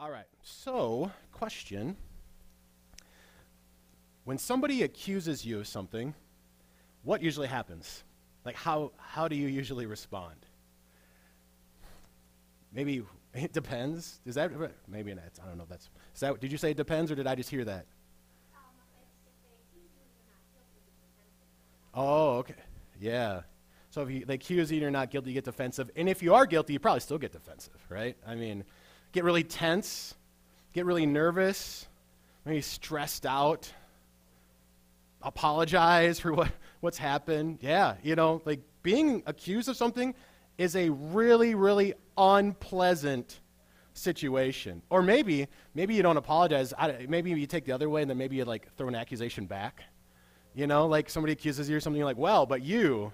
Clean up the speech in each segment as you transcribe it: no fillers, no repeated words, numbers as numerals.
All right, so question. When somebody accuses you of something, what usually happens? Like how do you usually respond? Maybe it depends. Is that, maybe that's, I don't know if that's, is that, did you say it depends or did I just hear that? Oh, okay, yeah. So if they accuse you, you're not guilty, you get defensive. And if you are guilty, you probably still get defensive, right? I mean, get really tense, get really nervous, maybe stressed out, apologize for what's happened. Yeah, you know, like being accused of something is a really, really unpleasant situation. Or maybe you don't apologize. Maybe you take the other way and then maybe you like throw an accusation back. You know, like somebody accuses you or something, you're like, well, but you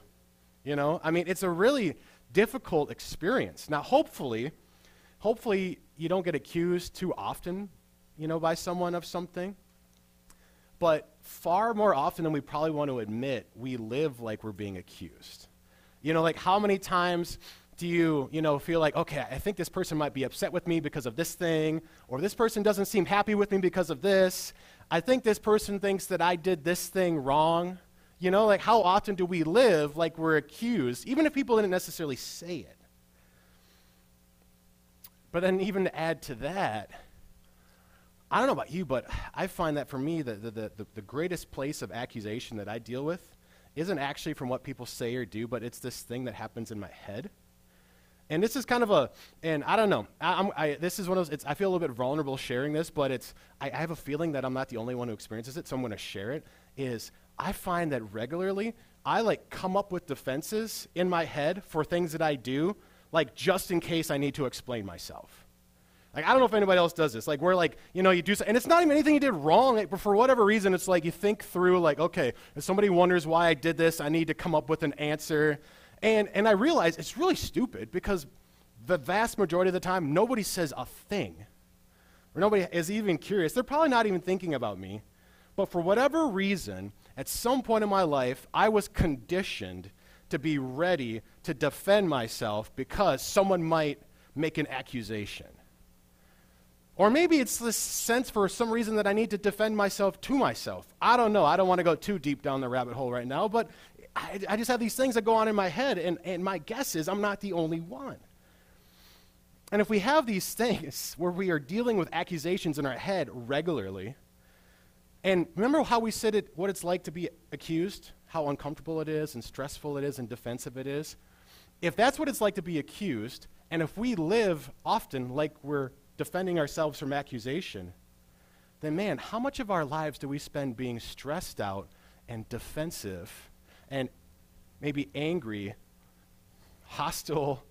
know, I mean, it's a really difficult experience. Now, hopefully you don't get accused too often, you know, by someone of something. But far more often than we probably want to admit, we live like we're being accused. You know, like how many times do you know, feel like, okay, I think this person might be upset with me because of this thing, or this person doesn't seem happy with me because of this. I think this person thinks that I did this thing wrong. You know, like how often do we live like we're accused, even if people didn't necessarily say it? But then even to add to that, I don't know about you, but I find that for me, the greatest place of accusation that I deal with isn't actually from what people say or do, but it's this thing that happens in my head. And this is kind of and I don't know. This is one of those, I feel a little bit vulnerable sharing this, but I have a feeling that I'm not the only one who experiences it, so I'm going to share it, is I find that regularly I like come up with defenses in my head for things that I do, like just in case I need to explain myself. Like, I don't know if anybody else does this. Like, we're like, you know, you do, and it's not even anything you did wrong, like, but for whatever reason, it's like you think through, like, okay, if somebody wonders why I did this, I need to come up with an answer. And I realize it's really stupid because the vast majority of the time, nobody says a thing. Or nobody is even curious. They're probably not even thinking about me. But for whatever reason, at some point in my life, I was conditioned to be ready to defend myself because someone might make an accusation. Or maybe it's this sense for some reason that I need to defend myself to myself. I don't know. I don't want to go too deep down the rabbit hole right now, but I just have these things that go on in my head, and my guess is I'm not the only one. And if we have these things where we are dealing with accusations in our head regularly, and remember how we said it, what it's like to be accused, how uncomfortable it is and stressful it is and defensive it is. If that's what it's like to be accused, and if we live often like we're defending ourselves from accusation, then man, how much of our lives do we spend being stressed out and defensive and maybe angry, hostile,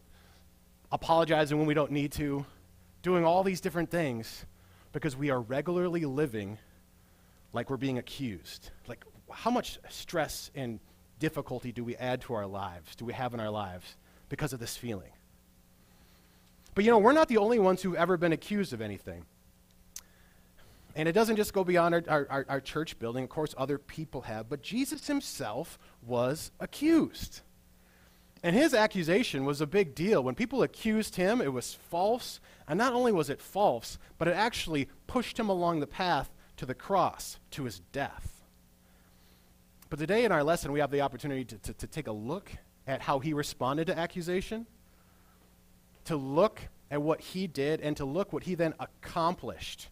apologizing when we don't need to, doing all these different things because we are regularly living like we're being accused. Like, how much stress and difficulty do we add to our lives, do we have in our lives because of this feeling? But you know, we're not the only ones who've ever been accused of anything. And it doesn't just go beyond our church building. Of course, other people have. But Jesus himself was accused. And his accusation was a big deal. When people accused him, it was false. And not only was it false, but it actually pushed him along the path to the cross, to his death. But today in our lesson, we have the opportunity to take a look at how he responded to accusation, to look at what he did, and to look what he then accomplished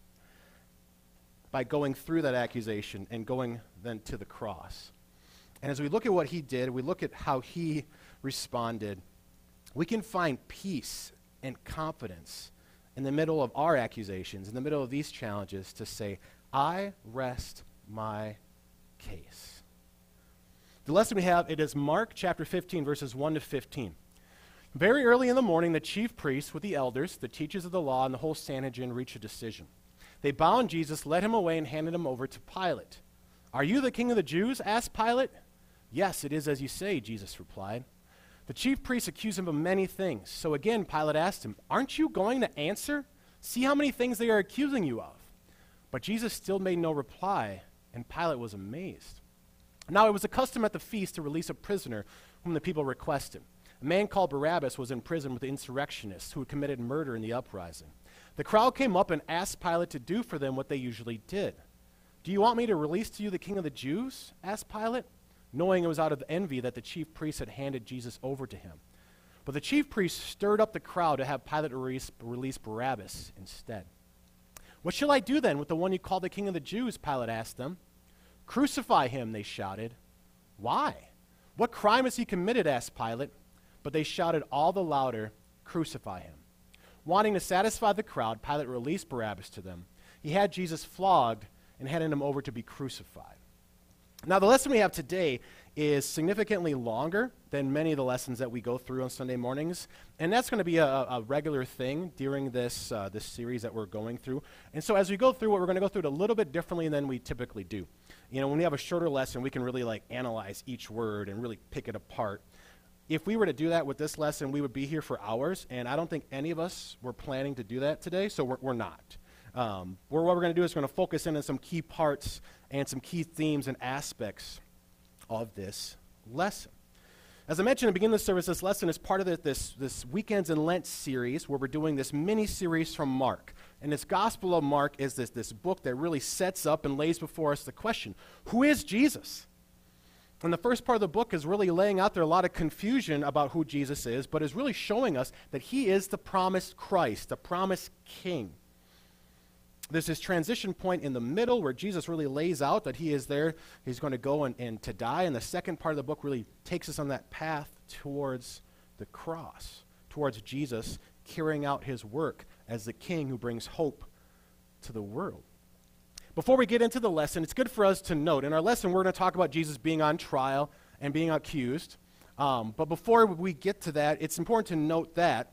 by going through that accusation and going then to the cross. And as we look at what he did, we look at how he responded, we can find peace and confidence in the middle of our accusations, in the middle of these challenges, to say, I rest my case. The lesson we have, it is Mark chapter 15, verses 1 to 15. Very early in the morning, the chief priests with the elders, the teachers of the law, and the whole Sanhedrin reached a decision. They bound Jesus, led him away, and handed him over to Pilate. Are you the king of the Jews? Asked Pilate. Yes, it is as you say, Jesus replied. The chief priests accused him of many things. So again, Pilate asked him, aren't you going to answer? See how many things they are accusing you of. But Jesus still made no reply, and Pilate was amazed. Now it was a custom at the feast to release a prisoner whom the people requested. A man called Barabbas was in prison with the insurrectionists who had committed murder in the uprising. The crowd came up and asked Pilate to do for them what they usually did. "Do you want me to release to you the King of the Jews?" asked Pilate, knowing it was out of envy that the chief priests had handed Jesus over to him. But the chief priests stirred up the crowd to have Pilate release Barabbas instead. "What shall I do then with the one you call the King of the Jews?" Pilate asked them. "Crucify him," they shouted. "Why? What crime has he committed?" asked Pilate. But they shouted all the louder, "Crucify him." Wanting to satisfy the crowd, Pilate released Barabbas to them. He had Jesus flogged and handed him over to be crucified. Now, the lesson we have today is significantly longer than many of the lessons that we go through on Sunday mornings, and that's going to be a regular thing during this series that we're going through. And so as we go through it, we're going to go through it a little bit differently than we typically do. You know, when we have a shorter lesson, we can really like analyze each word and really pick it apart. If we were to do that with this lesson, we would be here for hours, and I don't think any of us were planning to do that today, so we're not. What we're going to do is we're going to focus in on some key parts and some key themes and aspects of this lesson. As I mentioned at the beginning of the service, this lesson is part of this Weekends in Lent series where we're doing this mini-series from Mark. And this Gospel of Mark is this book that really sets up and lays before us the question, who is Jesus? And the first part of the book is really laying out there a lot of confusion about who Jesus is, but is really showing us that he is the promised Christ, the promised King. There's this transition point in the middle where Jesus really lays out that he is there, he's going to go and to die, and the second part of the book really takes us on that path towards the cross, towards Jesus carrying out his work as the King who brings hope to the world. Before we get into the lesson, it's good for us to note, in our lesson we're going to talk about Jesus being on trial and being accused, but before we get to that, it's important to note that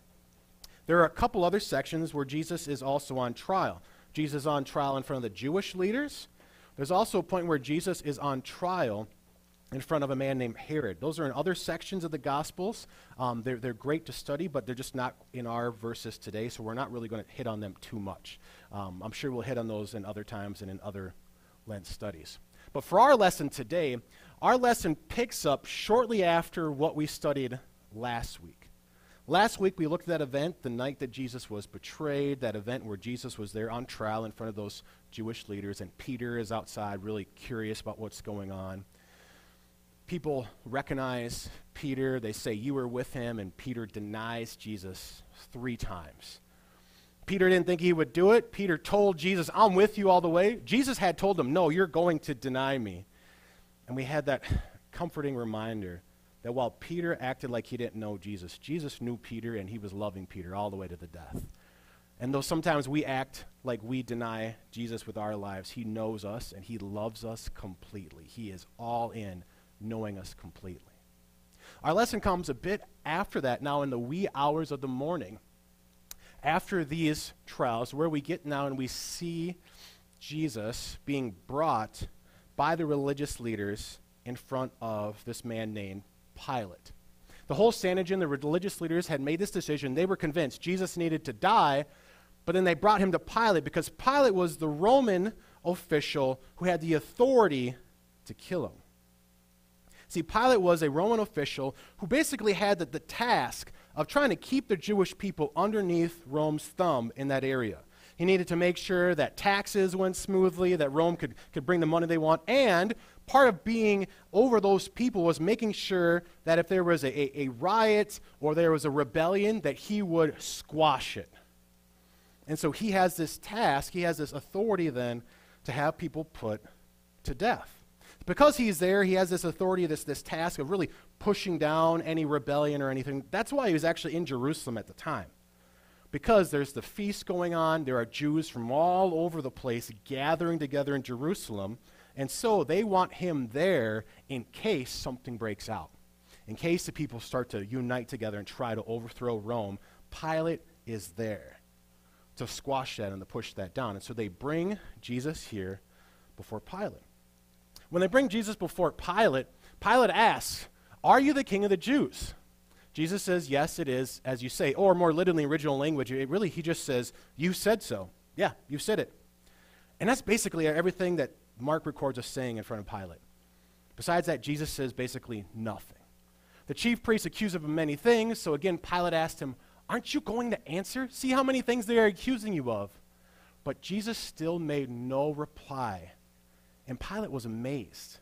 there are a couple other sections where Jesus is also on trial. Jesus is on trial in front of the Jewish leaders. There's also a point where Jesus is on trial in front of a man named Herod. Those are in other sections of the Gospels. They're great to study, but they're just not in our verses today, so we're not really going to hit on them too much. I'm sure we'll hit on those in other times and in other Lent studies. But for our lesson today, our lesson picks up shortly after what we studied last week. Last week, we looked at that event, the night that Jesus was betrayed, that event where Jesus was there on trial in front of those Jewish leaders, and Peter is outside really curious about what's going on. People recognize Peter. They say, "You were with him," and Peter denies Jesus 3 times. Peter didn't think he would do it. Peter told Jesus, "I'm with you all the way." Jesus had told him, "No, you're going to deny me." And we had that comforting reminder that while Peter acted like he didn't know Jesus, Jesus knew Peter and he was loving Peter all the way to the death. And though sometimes we act like we deny Jesus with our lives, he knows us and he loves us completely. He is all in, knowing us completely. Our lesson comes a bit after that, now in the wee hours of the morning, after these trials, where we get now and we see Jesus being brought by the religious leaders in front of this man named Pilate. The whole Sanhedrin, the religious leaders, had made this decision. They were convinced Jesus needed to die, but then they brought him to Pilate because Pilate was the Roman official who had the authority to kill him. See, Pilate was a Roman official who basically had the task of trying to keep the Jewish people underneath Rome's thumb in that area. He needed to make sure that taxes went smoothly, that Rome could bring the money they want, and part of being over those people was making sure that if there was a riot or there was a rebellion, that he would squash it. And so he has this task, he has this authority then to have people put to death. Because he's there, he has this authority, this task of really pushing down any rebellion or anything. That's why he was actually in Jerusalem at the time. Because there's the feast going on, there are Jews from all over the place gathering together in Jerusalem. And so they want him there in case something breaks out, in case the people start to unite together and try to overthrow Rome. Pilate is there to squash that and to push that down. And so they bring Jesus here before Pilate. When they bring Jesus before Pilate, Pilate asks, "Are you the King of the Jews?" Jesus says, "Yes, it is, as you say." Or more literally in original language, he just says, "You said so." Yeah, you said it. And that's basically everything that Mark records us saying in front of Pilate. Besides that, Jesus says basically nothing. The chief priests accuse him of many things, so again, Pilate asked him, aren't you going to answer? See how many things they are accusing you of. But Jesus still made no reply. And Pilate was amazed.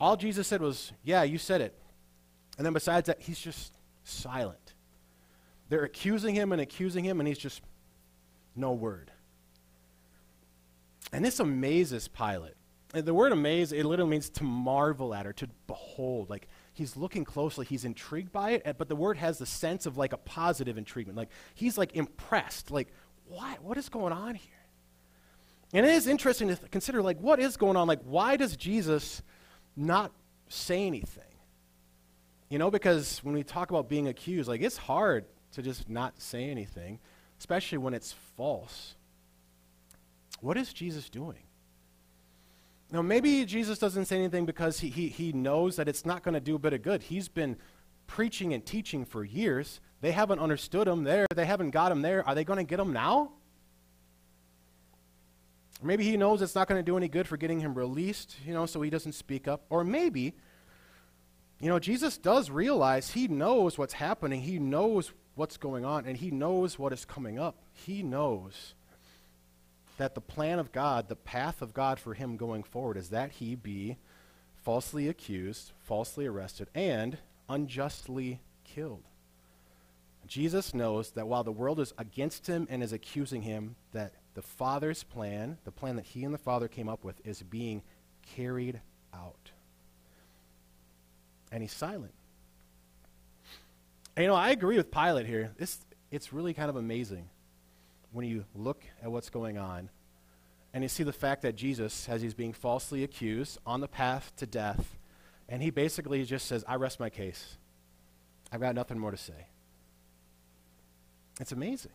All Jesus said was, yeah, you said it. And then besides that, he's just silent. They're accusing him, and he's just no word. And this amazes Pilate. And the word amaze, it literally means to marvel at or to behold. Like, he's looking closely. He's intrigued by it, but the word has the sense of, like, a positive intriguement. Like, he's, like, impressed. Like, what? What is going on here? And it is interesting to consider, like, what is going on? Like, why does Jesus not say anything? You know, because when we talk about being accused, like, it's hard to just not say anything, especially when it's false. What is Jesus doing? Now, maybe Jesus doesn't say anything because he knows that it's not going to do a bit of good. He's been preaching and teaching for years. They haven't understood him there. They haven't got him there. Are they going to get him now? Or maybe he knows it's not going to do any good for getting him released, you know, so he doesn't speak up. Or maybe, you know, Jesus does realize he knows what's happening. He knows what's going on, and he knows what is coming up. He knows that the plan of God, the path of God for him going forward is that he be falsely accused, falsely arrested, and unjustly killed. Jesus knows that while the world is against him and is accusing him, that the Father's plan, the plan that he and the Father came up with, is being carried out. And he's silent. And, you know, I agree with Pilate here. It's really kind of amazing when you look at what's going on and you see the fact that Jesus, as he's being falsely accused, on the path to death, and he basically just says, I rest my case. I've got nothing more to say. It's amazing.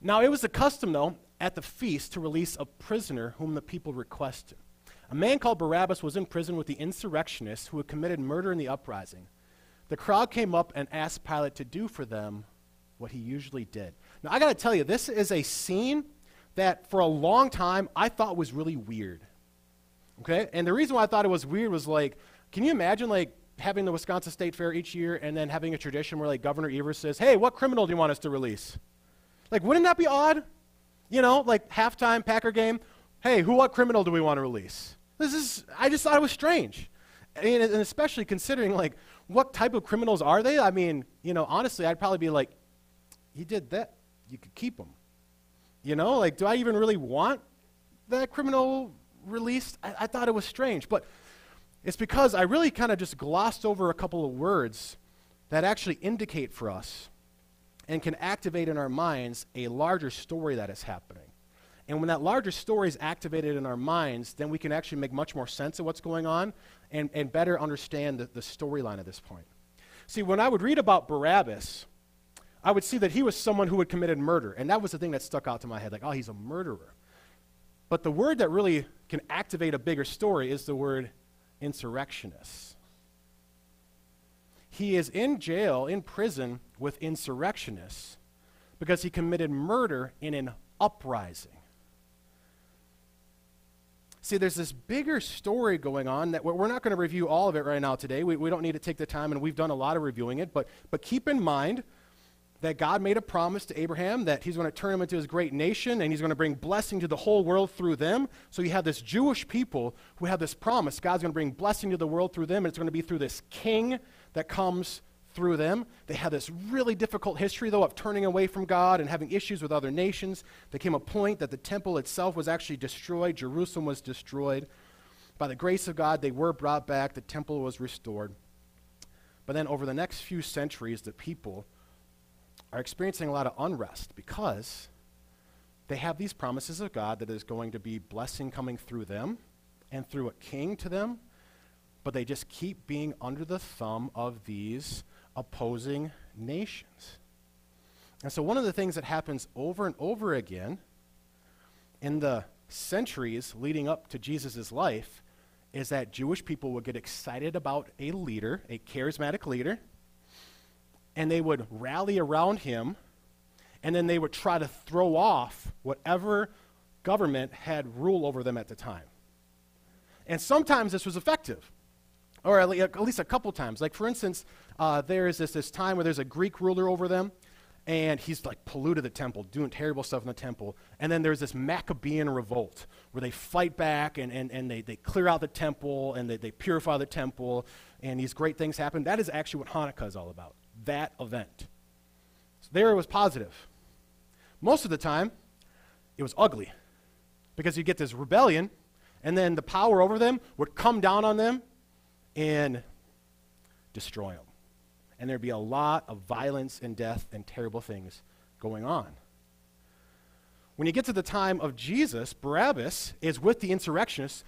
Now, it was the custom, though, at the feast to release a prisoner whom the people requested. A man called Barabbas was in prison with the insurrectionists who had committed murder in the uprising. The crowd came up and asked Pilate to do for them what he usually did. Now, I got to tell you, this is a scene that for a long time I thought was really weird. Okay? And the reason why I thought it was weird was, like, can you imagine, like, having the Wisconsin State Fair each year and then having a tradition where, like, Governor Evers says, hey, what criminal do you want us to release? Like, wouldn't that be odd? You know, like, halftime Packer game, hey, what criminal do we want to release? I just thought it was strange. And especially considering, like, what type of criminals are they? I mean, you know, honestly, I'd probably be like, he did that, you could keep him. You know, like, do I even really want that criminal released? I thought it was strange, but it's because I really kind of just glossed over a couple of words that actually indicate for us and can activate in our minds a larger story that is happening. And when that larger story is activated in our minds, then we can actually make much more sense of what's going on and better understand the storyline at this point. See, when I would read about Barabbas, I would see that he was someone who had committed murder, and that was the thing that stuck out to my head, like, oh, he's a murderer. But the word that really can activate a bigger story is the word insurrectionist. He is in jail, in prison, with insurrectionists because he committed murder in an uprising. See, there's this bigger story going on that we're not going to review all of it right now today. We don't need to take the time, and we've done a lot of reviewing it, but keep in mind that God made a promise to Abraham that he's going to turn him into his great nation and he's going to bring blessing to the whole world through them. So you have this Jewish people who have this promise. God's going to bring blessing to the world through them, and it's going to be through this king that comes through them. They had this really difficult history, though, of turning away from God and having issues with other nations. There came a point that the temple itself was actually destroyed. Jerusalem was destroyed. By the grace of God, they were brought back. The temple was restored. But then over the next few centuries, the people are experiencing a lot of unrest because they have these promises of God that there's going to be blessing coming through them and through a king to them, but they just keep being under the thumb of these opposing nations. And so one of the things that happens over and over again in the centuries leading up to Jesus' life is that Jewish people would get excited about a leader, a charismatic leader, and they would rally around him, and then they would try to throw off whatever government had rule over them at the time. And sometimes this was effective. or at least a couple times. Like, for instance, there is this time where there's a Greek ruler over them, and he's, like, polluted the temple, doing terrible stuff in the temple. And then there's this Maccabean revolt where they fight back, and they clear out the temple, and they purify the temple, and these great things happen. That is actually what Hanukkah is all about, that event. So there it was positive. Most of the time, it was ugly, because you get this rebellion, and then the power over them would come down on them and destroy them. And there'd be a lot of violence and death and terrible things going on. When you get to the time of Jesus, Barabbas is with the insurrectionists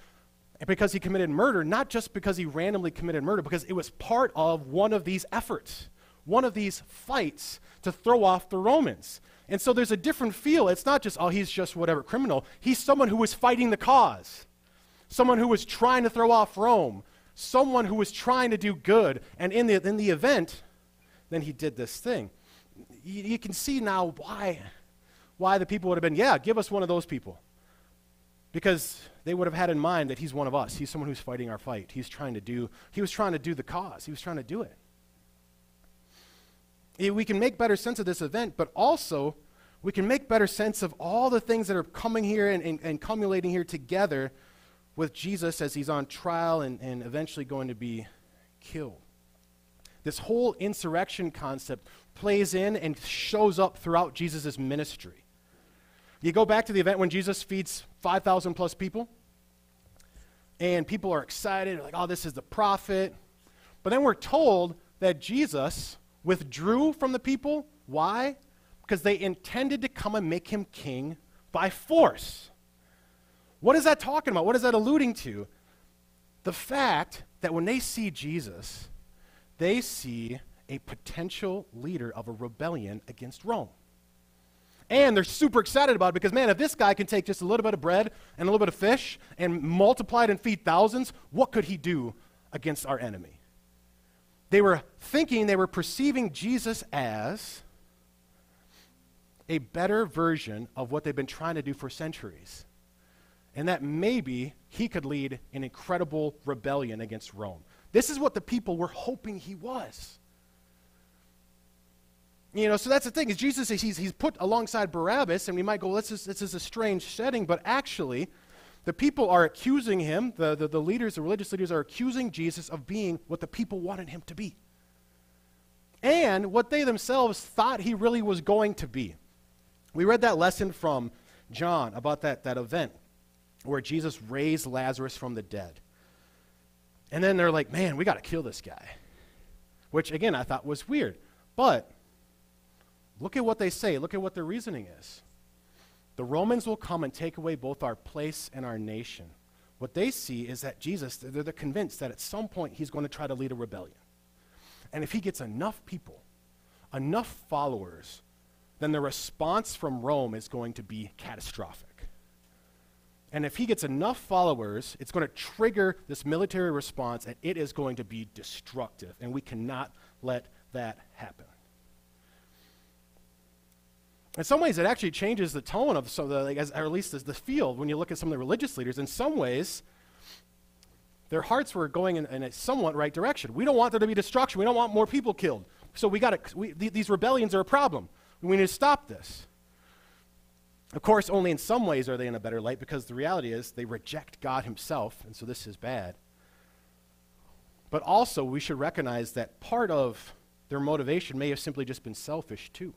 because he committed murder, not just because he randomly committed murder, because it was part of one of these efforts, one of these fights to throw off the Romans. And so there's a different feel. It's not just, oh, he's just whatever criminal. He's someone who was fighting the cause, someone who was trying to throw off Rome, someone who was trying to do good, and in the event, then he did this thing. You can see now why the people would have been, yeah, give us one of those people. Because they would have had in mind that he's one of us. He's someone who's fighting our fight. He was trying to do the cause. He was trying to do it. We can make better sense of this event, but also we can make better sense of all the things that are coming here and culminating here together with Jesus as he's on trial and eventually going to be killed. This whole insurrection concept plays in and shows up throughout Jesus' ministry. You go back to the event when Jesus feeds 5,000 plus people, and people are excited, like, oh, this is the prophet. But then we're told that Jesus withdrew from the people. Why? Because they intended to come and make him king by force. What is that talking about? What is that alluding to? The fact that when they see Jesus, they see a potential leader of a rebellion against Rome. And they're super excited about it because, man, if this guy can take just a little bit of bread and a little bit of fish and multiply it and feed thousands, what could he do against our enemy? They were perceiving Jesus as a better version of what they've been trying to do for centuries. And that maybe he could lead an incredible rebellion against Rome. This is what the people were hoping he was. You know, so that's the thing, is Jesus, he's put alongside Barabbas, and we might go, well, this is a strange setting, but actually, the people are accusing him, the religious leaders are accusing Jesus of being what the people wanted him to be. And what they themselves thought he really was going to be. We read that lesson from John about that event, where Jesus raised Lazarus from the dead. And then they're like, man, we got to kill this guy. Which, again, I thought was weird. But look at what they say. Look at what their reasoning is. The Romans will come and take away both our place and our nation. What they see is that Jesus, they're convinced that at some point he's going to try to lead a rebellion. And if he gets enough people, enough followers, then the response from Rome is going to be catastrophic. And if he gets enough followers, it's going to trigger this military response, and it is going to be destructive, and we cannot let that happen. In some ways, it actually changes the tone of some of the, or at least the field, when you look at some of the religious leaders. In some ways, their hearts were going in a somewhat right direction. We don't want there to be destruction. We don't want more people killed. So these rebellions are a problem. We need to stop this. Of course, only in some ways are they in a better light, because the reality is they reject God himself, and so this is bad. But also, we should recognize that part of their motivation may have simply just been selfish, too.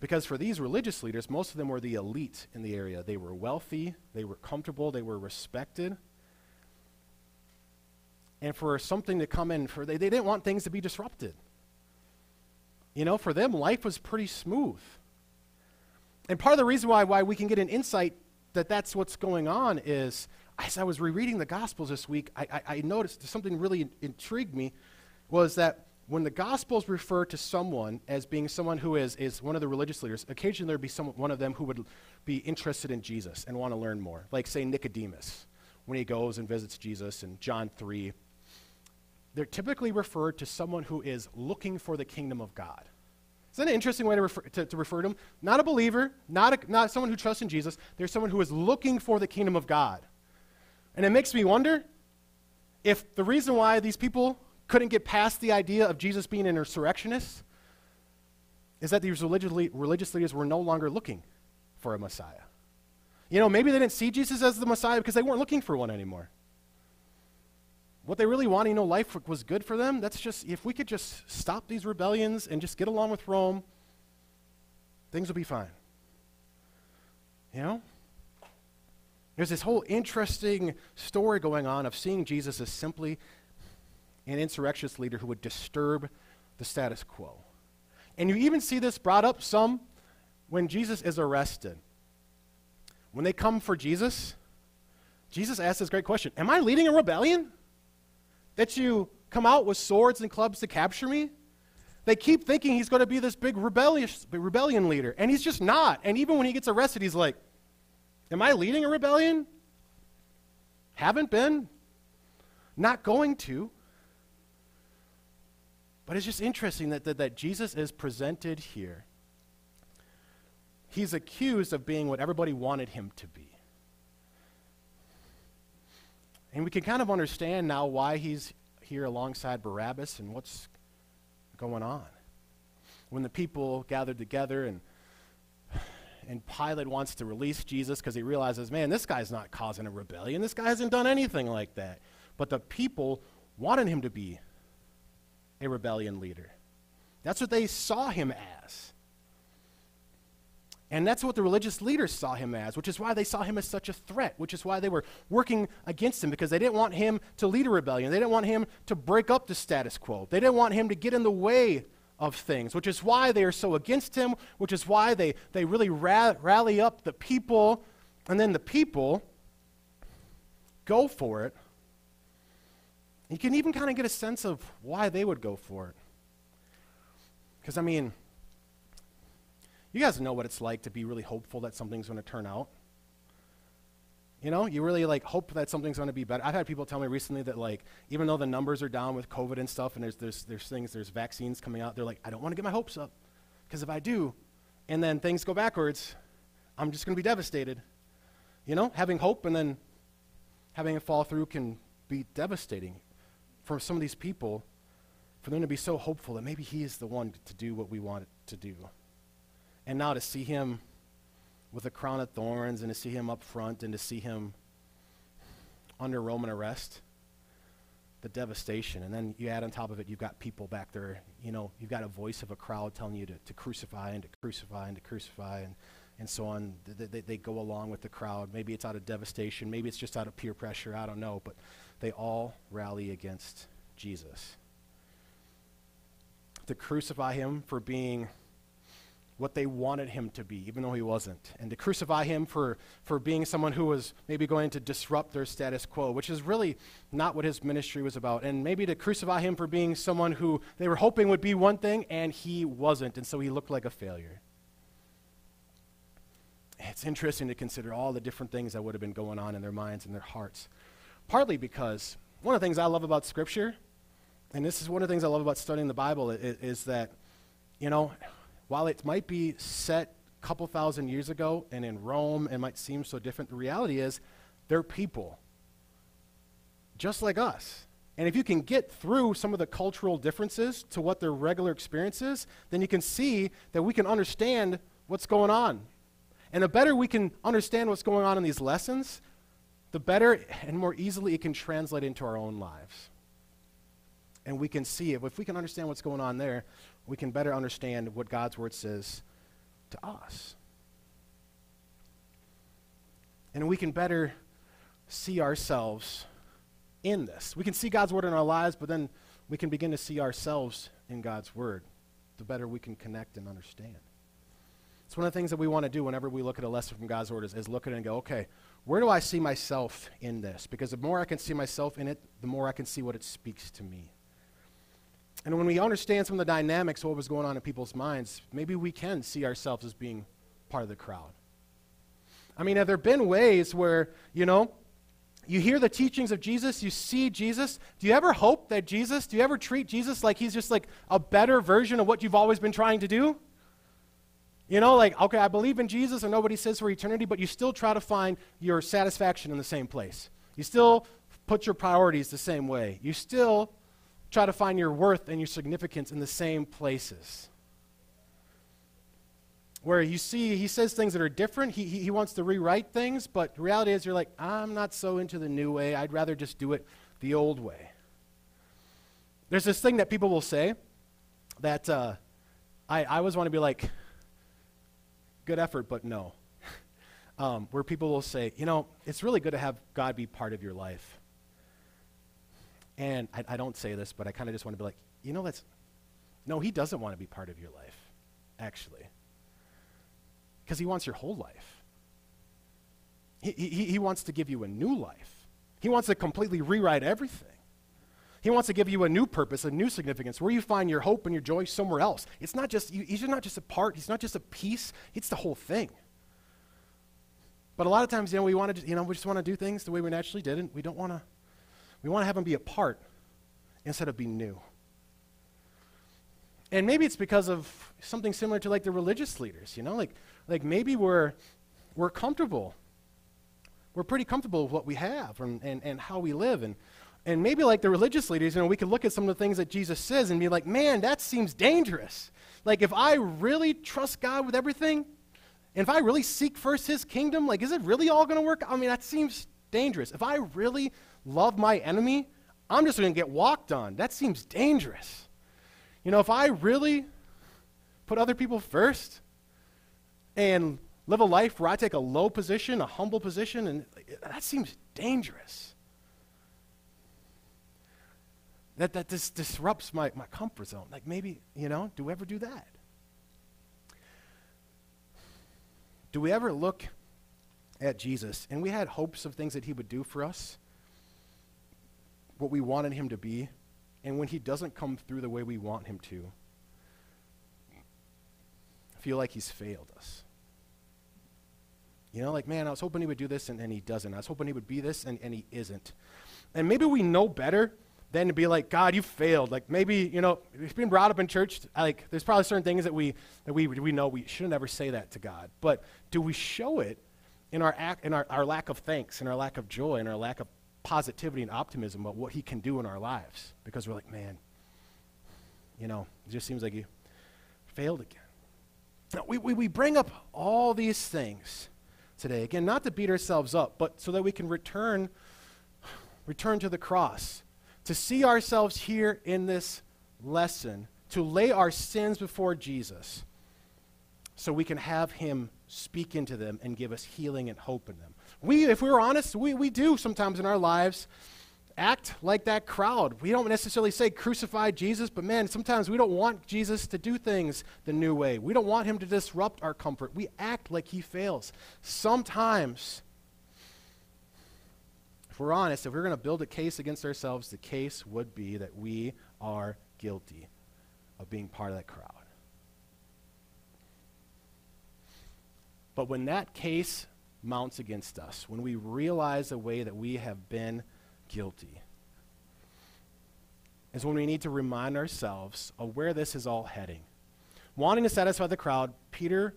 Because for these religious leaders, most of them were the elite in the area. They were wealthy, they were comfortable, they were respected. And for something to come in, they didn't want things to be disrupted. You know, for them, life was pretty smooth. And part of the reason why we can get an insight that that's what's going on is, as I was rereading the Gospels this week, I noticed something really intrigued me, was that when the Gospels refer to someone as being someone who is one of the religious leaders, occasionally there would be one of them who would be interested in Jesus and want to learn more. Like, say, Nicodemus, when he goes and visits Jesus in John 3. They're typically referred to someone who is looking for the kingdom of God. Isn't that an interesting way to refer to them? Not a believer, not someone who trusts in Jesus. They're someone who is looking for the kingdom of God. And it makes me wonder, If the reason why these people couldn't get past the idea of Jesus being an insurrectionist is that these religious leaders were no longer looking for a Messiah. You know, maybe they didn't see Jesus as the Messiah because they weren't looking for one anymore. What they really wanted, you know, life was good for them. That's just, if we could just stop these rebellions and just get along with Rome, things will be fine. You know? There's this whole interesting story going on of seeing Jesus as simply an insurrectionist leader who would disturb the status quo. And you even see this brought up some when Jesus is arrested. When they come for Jesus, Jesus asks this great question, am I leading a rebellion? That you come out with swords and clubs to capture me? They keep thinking he's going to be this big rebellion leader, and he's just not. And even when he gets arrested, he's like, am I leading a rebellion? Haven't been. Not going to. But it's just interesting that Jesus is presented here. He's accused of being what everybody wanted him to be. And we can kind of understand now why he's here alongside Barabbas and what's going on. When the people gathered together and Pilate wants to release Jesus because he realizes, man, this guy's not causing a rebellion. This guy hasn't done anything like that. But the people wanted him to be a rebellion leader. That's what they saw him as. And that's what the religious leaders saw him as, which is why they saw him as such a threat, which is why they were working against him, because they didn't want him to lead a rebellion. They didn't want him to break up the status quo. They didn't want him to get in the way of things, which is why they are so against him, which is why they really rally up the people, and then the people go for it. You can even kind of get a sense of why they would go for it. Because, I mean, you guys know what it's like to be really hopeful that something's going to turn out. You know, you really like hope that something's going to be better. I've had people tell me recently that like, even though the numbers are down with COVID and stuff, and there's vaccines coming out, they're like, I don't want to get my hopes up, because if I do, and then things go backwards, I'm just going to be devastated. You know, having hope and then having it fall through can be devastating for some of these people, for them to be so hopeful that maybe he is the one to do what we want to do. And now to see him with a crown of thorns and to see him up front and to see him under Roman arrest, the devastation. And then you add on top of it, you've got people back there, you know, you've got a voice of a crowd telling you to crucify and to crucify and to crucify and so on. They go along with the crowd. Maybe it's out of devastation. Maybe it's just out of peer pressure. I don't know. But they all rally against Jesus. To crucify him for being what they wanted him to be, even though he wasn't. And to crucify him for being someone who was maybe going to disrupt their status quo, which is really not what his ministry was about. And maybe to crucify him for being someone who they were hoping would be one thing, and he wasn't, and so he looked like a failure. It's interesting to consider all the different things that would have been going on in their minds and their hearts. Partly because one of the things I love about Scripture, and this is one of the things I love about studying the Bible, is that, you know, while it might be set a couple thousand years ago and in Rome it might seem so different, the reality is they're people just like us. And if you can get through some of the cultural differences to what their regular experience is, then you can see that we can understand what's going on. And the better we can understand what's going on in these lessons, the better and more easily it can translate into our own lives. And we can see it. If we can understand what's going on there, we can better understand what God's word says to us. And we can better see ourselves in this. We can see God's word in our lives, but then we can begin to see ourselves in God's word, the better we can connect and understand. It's one of the things that we want to do whenever we look at a lesson from God's word is look at it and go, okay, where do I see myself in this? Because the more I can see myself in it, the more I can see what it speaks to me. And when we understand some of the dynamics of what was going on in people's minds, maybe we can see ourselves as being part of the crowd. I mean, have there been ways where, you know, you hear the teachings of Jesus, you see Jesus. Do you ever hope that Jesus, do you ever treat Jesus like he's just like a better version of what you've always been trying to do? You know, like, okay, I believe in Jesus and nobody says for eternity, but you still try to find your satisfaction in the same place. You still put your priorities the same way. You still try to find your worth and your significance in the same places. Where you see he says things that are different. He wants to rewrite things, but the reality is you're like, I'm not so into the new way. I'd rather just do it the old way. There's this thing that people will say that I always want to be like, good effort, but no. Where people will say, you know, it's really good to have God be part of your life. And I don't say this, but I kind of just want to be like, you know, no, he doesn't want to be part of your life, actually. Because he wants your whole life. He wants to give you a new life. He wants to completely rewrite everything. He wants to give you a new purpose, a new significance, where you find your hope and your joy somewhere else. It's not just, he's not just a part, he's not just a piece, it's the whole thing. But a lot of times, you know, we just want to do things the way we naturally did, and we want to have him be a part instead of be new. And maybe it's because of something similar to like the religious leaders, you know, like maybe we're comfortable. We're pretty comfortable with what we have and how we live. And maybe like the religious leaders, you know, we could look at some of the things that Jesus says and be like, man, that seems dangerous. Like if I really trust God with everything, and if I really seek first his kingdom, like is it really all going to work? I mean, that seems dangerous. If I really love my enemy, I'm just going to get walked on. That seems dangerous. You know, if I really put other people first and live a life where I take a low position, a humble position, and that seems dangerous. That just disrupts my comfort zone. Like maybe, you know, do we ever do that? Do we ever look at Jesus, and we had hopes of things that he would do for us, what we wanted him to be, and when he doesn't come through the way we want him to, I feel like he's failed us. You know, like, man, I was hoping he would do this, and he doesn't. I was hoping he would be this, and he isn't. And maybe we know better than to be like, God, you failed. Like, maybe, you know, if you've been brought up in church, like, there's probably certain things that we know we shouldn't ever say that to God. But do we show it in our lack of thanks, in our lack of joy, in our lack of positivity and optimism about what he can do in our lives, because we're like, man, you know, it just seems like you failed again. Now, we bring up all these things today, again, not to beat ourselves up, but so that we can return to the cross, to see ourselves here in this lesson, to lay our sins before Jesus so we can have him speak into them and give us healing and hope in them. If we were honest, we do sometimes in our lives act like that crowd. We don't necessarily say crucify Jesus, but man, sometimes we don't want Jesus to do things the new way. We don't want him to disrupt our comfort. We act like he fails. Sometimes, if we're honest, if we're going to build a case against ourselves, the case would be that we are guilty of being part of that crowd. But when that case mounts against us, when we realize the way that we have been guilty, is when we need to remind ourselves of where this is all heading. Wanting to satisfy the crowd, Pilate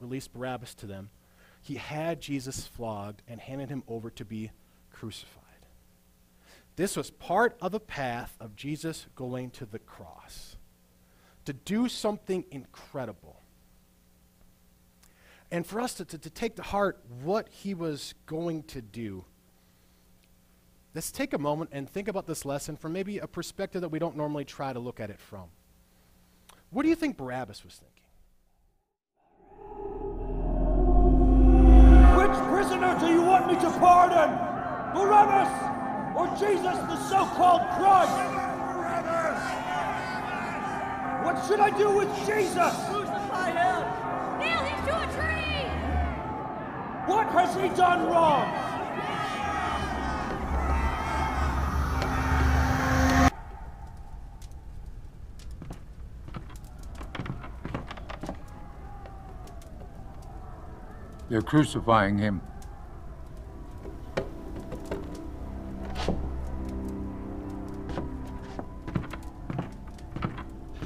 released Barabbas to them. He had Jesus flogged and handed him over to be crucified. This was part of the path of Jesus going to the cross, to do something incredible. And for us to take to heart what he was going to do, let's take a moment and think about this lesson from maybe a perspective that we don't normally try to look at it from. What do you think Barabbas was thinking? Which prisoner do you want me to pardon? Barabbas or Jesus, the so-called Christ? Barabbas! What should I do with Jesus? Crucify him! Nail him to a tree! What has he done wrong? They're crucifying him.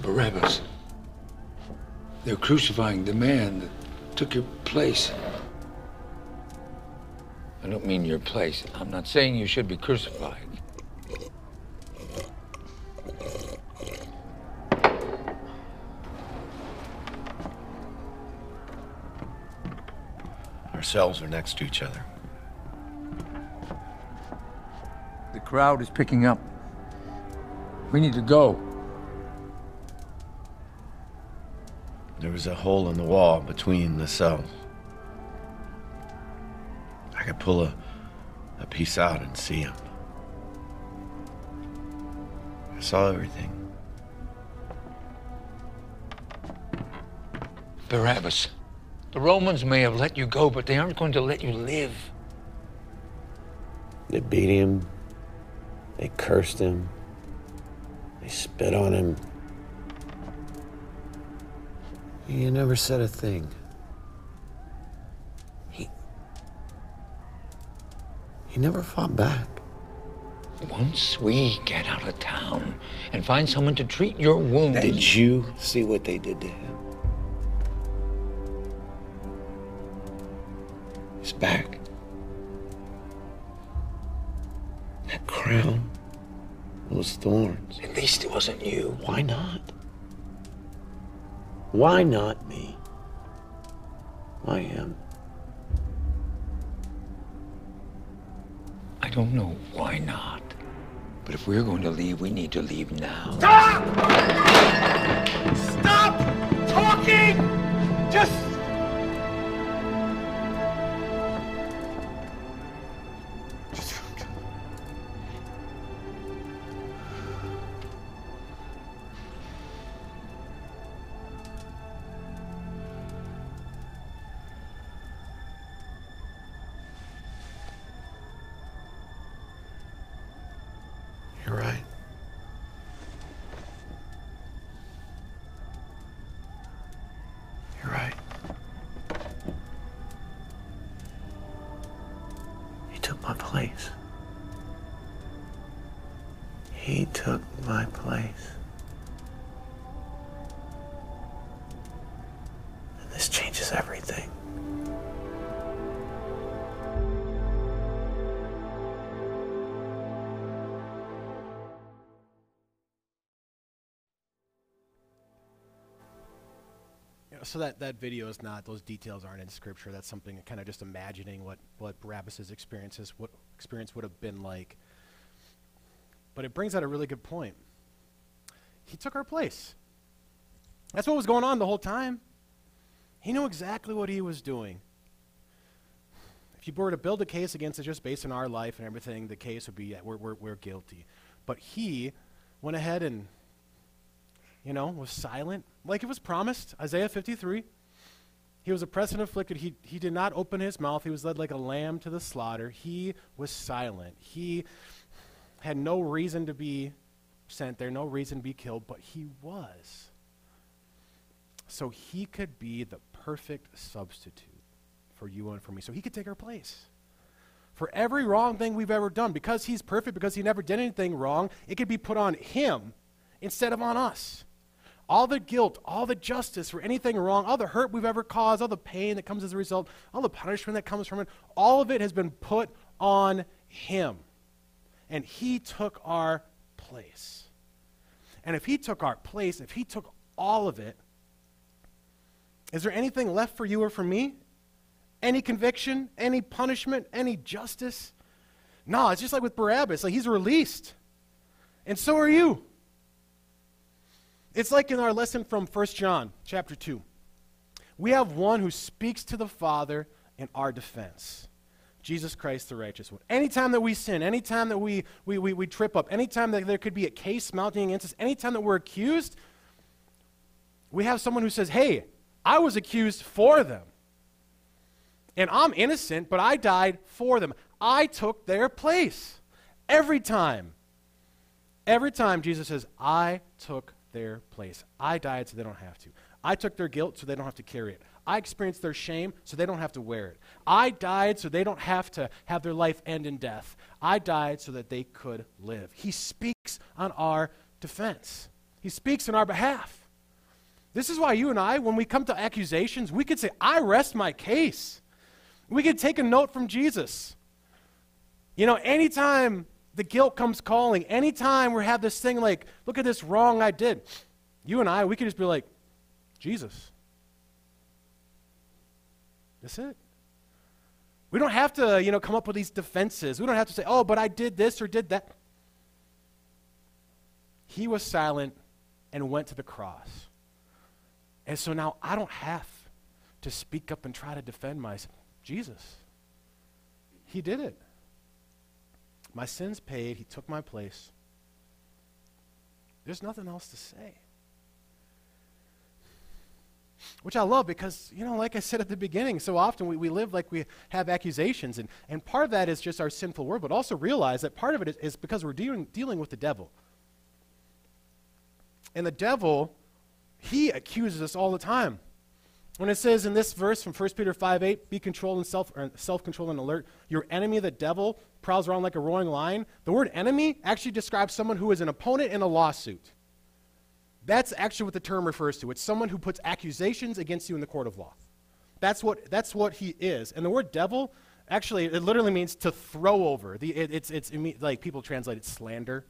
Barabbas. They're crucifying the man that took your place. I don't mean your place. I'm not saying you should be crucified. Our cells are next to each other. The crowd is picking up. We need to go. There was a hole in the wall between the cells. I could pull a piece out and see him. I saw everything. Barabbas, the Romans may have let you go, but they aren't going to let you live. They beat him. They cursed him. They spit on him. He never said a thing. He never fought back. Once we get out of town and find someone to treat your wound... Did you see what they did to him? His back. That crown. Those thorns. At least it wasn't you. Why not? Why not me? Why him? I don't know why not, but if we're going to leave, we need to leave now. Stop! Stop talking! Just... You're right. You're right. He took my place. He took my place. And this changes everything. So that video is not, those details aren't in scripture. That's something kind of just imagining what Barabbas' experience would have been like. But it brings out a really good point. He took our place. That's what was going on the whole time. He knew exactly what he was doing. If you were to build a case against it just based on our life and everything, the case would be, yeah, we're guilty. But he went ahead and, you know, was silent, like it was promised, Isaiah 53. He was oppressed and afflicted. He did not open his mouth. He was led like a lamb to the slaughter. He was silent. He had no reason to be sent there, no reason to be killed, but he was. So he could be the perfect substitute for you and for me. So he could take our place. For every wrong thing we've ever done, because he's perfect, because he never did anything wrong, it could be put on him instead of on us. All the guilt, all the justice for anything wrong, all the hurt we've ever caused, all the pain that comes as a result, all the punishment that comes from it, all of it has been put on him. And he took our place. And if he took our place, if he took all of it, is there anything left for you or for me? Any conviction, any punishment, any justice? No, it's just like with Barabbas. Like, he's released. And so are you. It's like in our lesson from 1 John chapter 2. We have one who speaks to the Father in our defense. Jesus Christ, the righteous one. Anytime that we sin, anytime that we trip up, anytime that there could be a case mounting against us, anytime that we're accused, we have someone who says, hey, I was accused for them. And I'm innocent, but I died for them. I took their place. Every time. Every time Jesus says, I took their place. I died so they don't have to. I took their guilt so they don't have to carry it. I experienced their shame so they don't have to wear it. I died so they don't have to have their life end in death. I died so that they could live. He speaks on our defense. He speaks on our behalf. This is why you and I, when we come to accusations, we could say, I rest my case. We could take a note from Jesus. You know, anytime the guilt comes calling, anytime we have this thing like, look at this wrong I did, you and I, we could just be like, Jesus. That's it. We don't have to, you know, come up with these defenses. We don't have to say, oh, but I did this or did that. He was silent and went to the cross. And so now I don't have to speak up and try to defend myself. Jesus. He did it. My sins paid. He took my place. There's nothing else to say. Which I love because, you know, like I said at the beginning, so often we live like we have accusations. And part of that is just our sinful world, but also realize that part of it is because we're dealing with the devil. And the devil, he accuses us all the time. When it says in this verse from 1 Peter 5:8, be controlled and self-controlled and alert. Your enemy, the devil, prowls around like a roaring lion. The word enemy actually describes someone who is an opponent in a lawsuit. That's actually what the term refers to. It's someone who puts accusations against you in the court of law. That's what he is. And the word devil, actually, it literally means to throw over. It's like people translate it slander.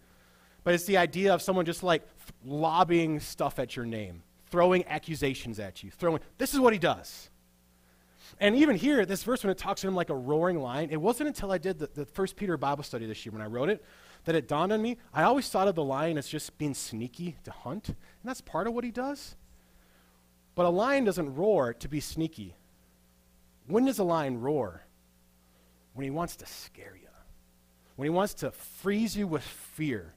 But it's the idea of someone just like lobbing stuff at your name, throwing accusations at you, this is what he does. And even here, this verse, when it talks to him like a roaring lion, it wasn't until I did the First Peter Bible study this year when I wrote it that it dawned on me. I always thought of the lion as just being sneaky to hunt, and that's part of what he does. But a lion doesn't roar to be sneaky. When does a lion roar? When he wants to scare you, when he wants to freeze you with fear,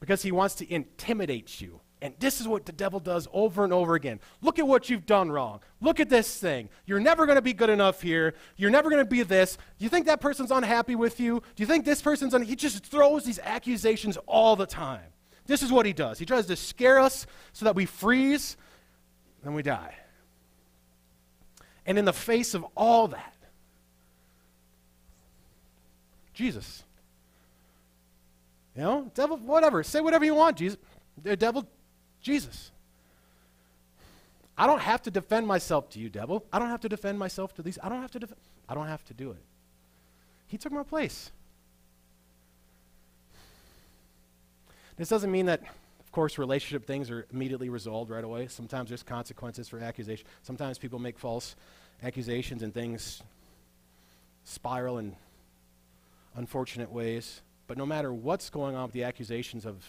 because he wants to intimidate you. And this is what the devil does over and over again. Look at what you've done wrong. Look at this thing. You're never going to be good enough here. You're never going to be this. Do you think that person's unhappy with you? Do you think this person's unhappy? He just throws these accusations all the time. This is what he does. He tries to scare us so that we freeze, then we die. And in the face of all that, Jesus. You know, devil, whatever. Say whatever you want, Jesus. The devil, Jesus. I don't have to defend myself to you, devil. I don't have to defend myself to these. I don't have to do it. He took my place. This doesn't mean that, of course, relationship things are immediately resolved right away. Sometimes there's consequences for accusation. Sometimes people make false accusations and things spiral in unfortunate ways. But no matter what's going on with the accusations of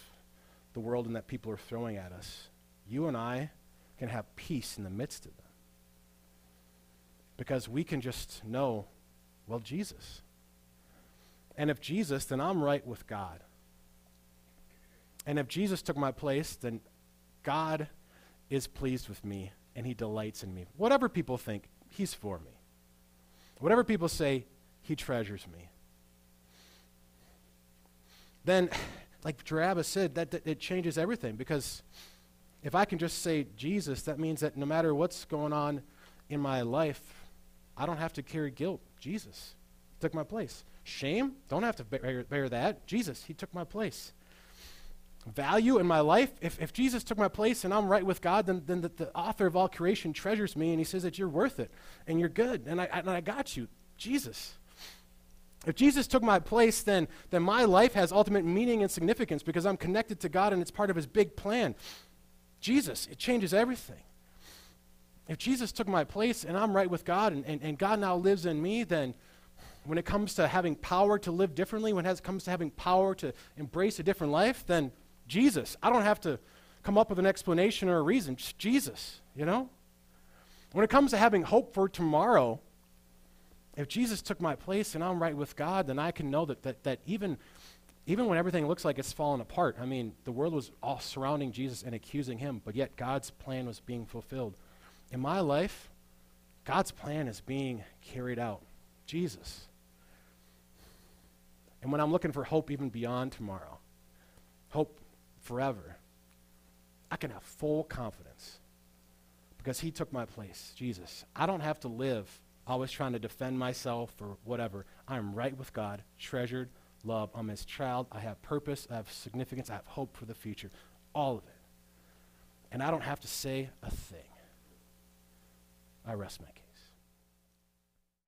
the world and that people are throwing at us, you and I can have peace in the midst of them. Because we can just know, well, Jesus. And if Jesus, then I'm right with God. And if Jesus took my place, then God is pleased with me and he delights in me. Whatever people think, he's for me. Whatever people say, he treasures me. Then, like Barabbas said, that it changes everything, because if I can just say Jesus, that means that no matter what's going on in my life, I don't have to carry guilt. Jesus took my place. Shame, don't have to bear that. Jesus, he took my place. Value in my life, if Jesus took my place and I'm right with God, then the author of all creation treasures me and he says that you're worth it and you're good and I got you, Jesus. If Jesus took my place, then my life has ultimate meaning and significance because I'm connected to God and it's part of his big plan. Jesus, it changes everything. If Jesus took my place and I'm right with God and God now lives in me, then when it comes to having power to live differently, when it comes to having power to embrace a different life, then Jesus. I don't have to come up with an explanation or a reason. Just Jesus, you know? When it comes to having hope for tomorrow, if Jesus took my place and I'm right with God, then I can know that even when everything looks like it's fallen apart, I mean, the world was all surrounding Jesus and accusing him, but yet God's plan was being fulfilled. In my life, God's plan is being carried out. Jesus. And when I'm looking for hope even beyond tomorrow, hope forever, I can have full confidence because he took my place, Jesus. I don't have to live always trying to defend myself or whatever. I'm right with God, treasured, loved. I'm his child. I have purpose. I have significance. I have hope for the future. All of it. And I don't have to say a thing. I rest my case.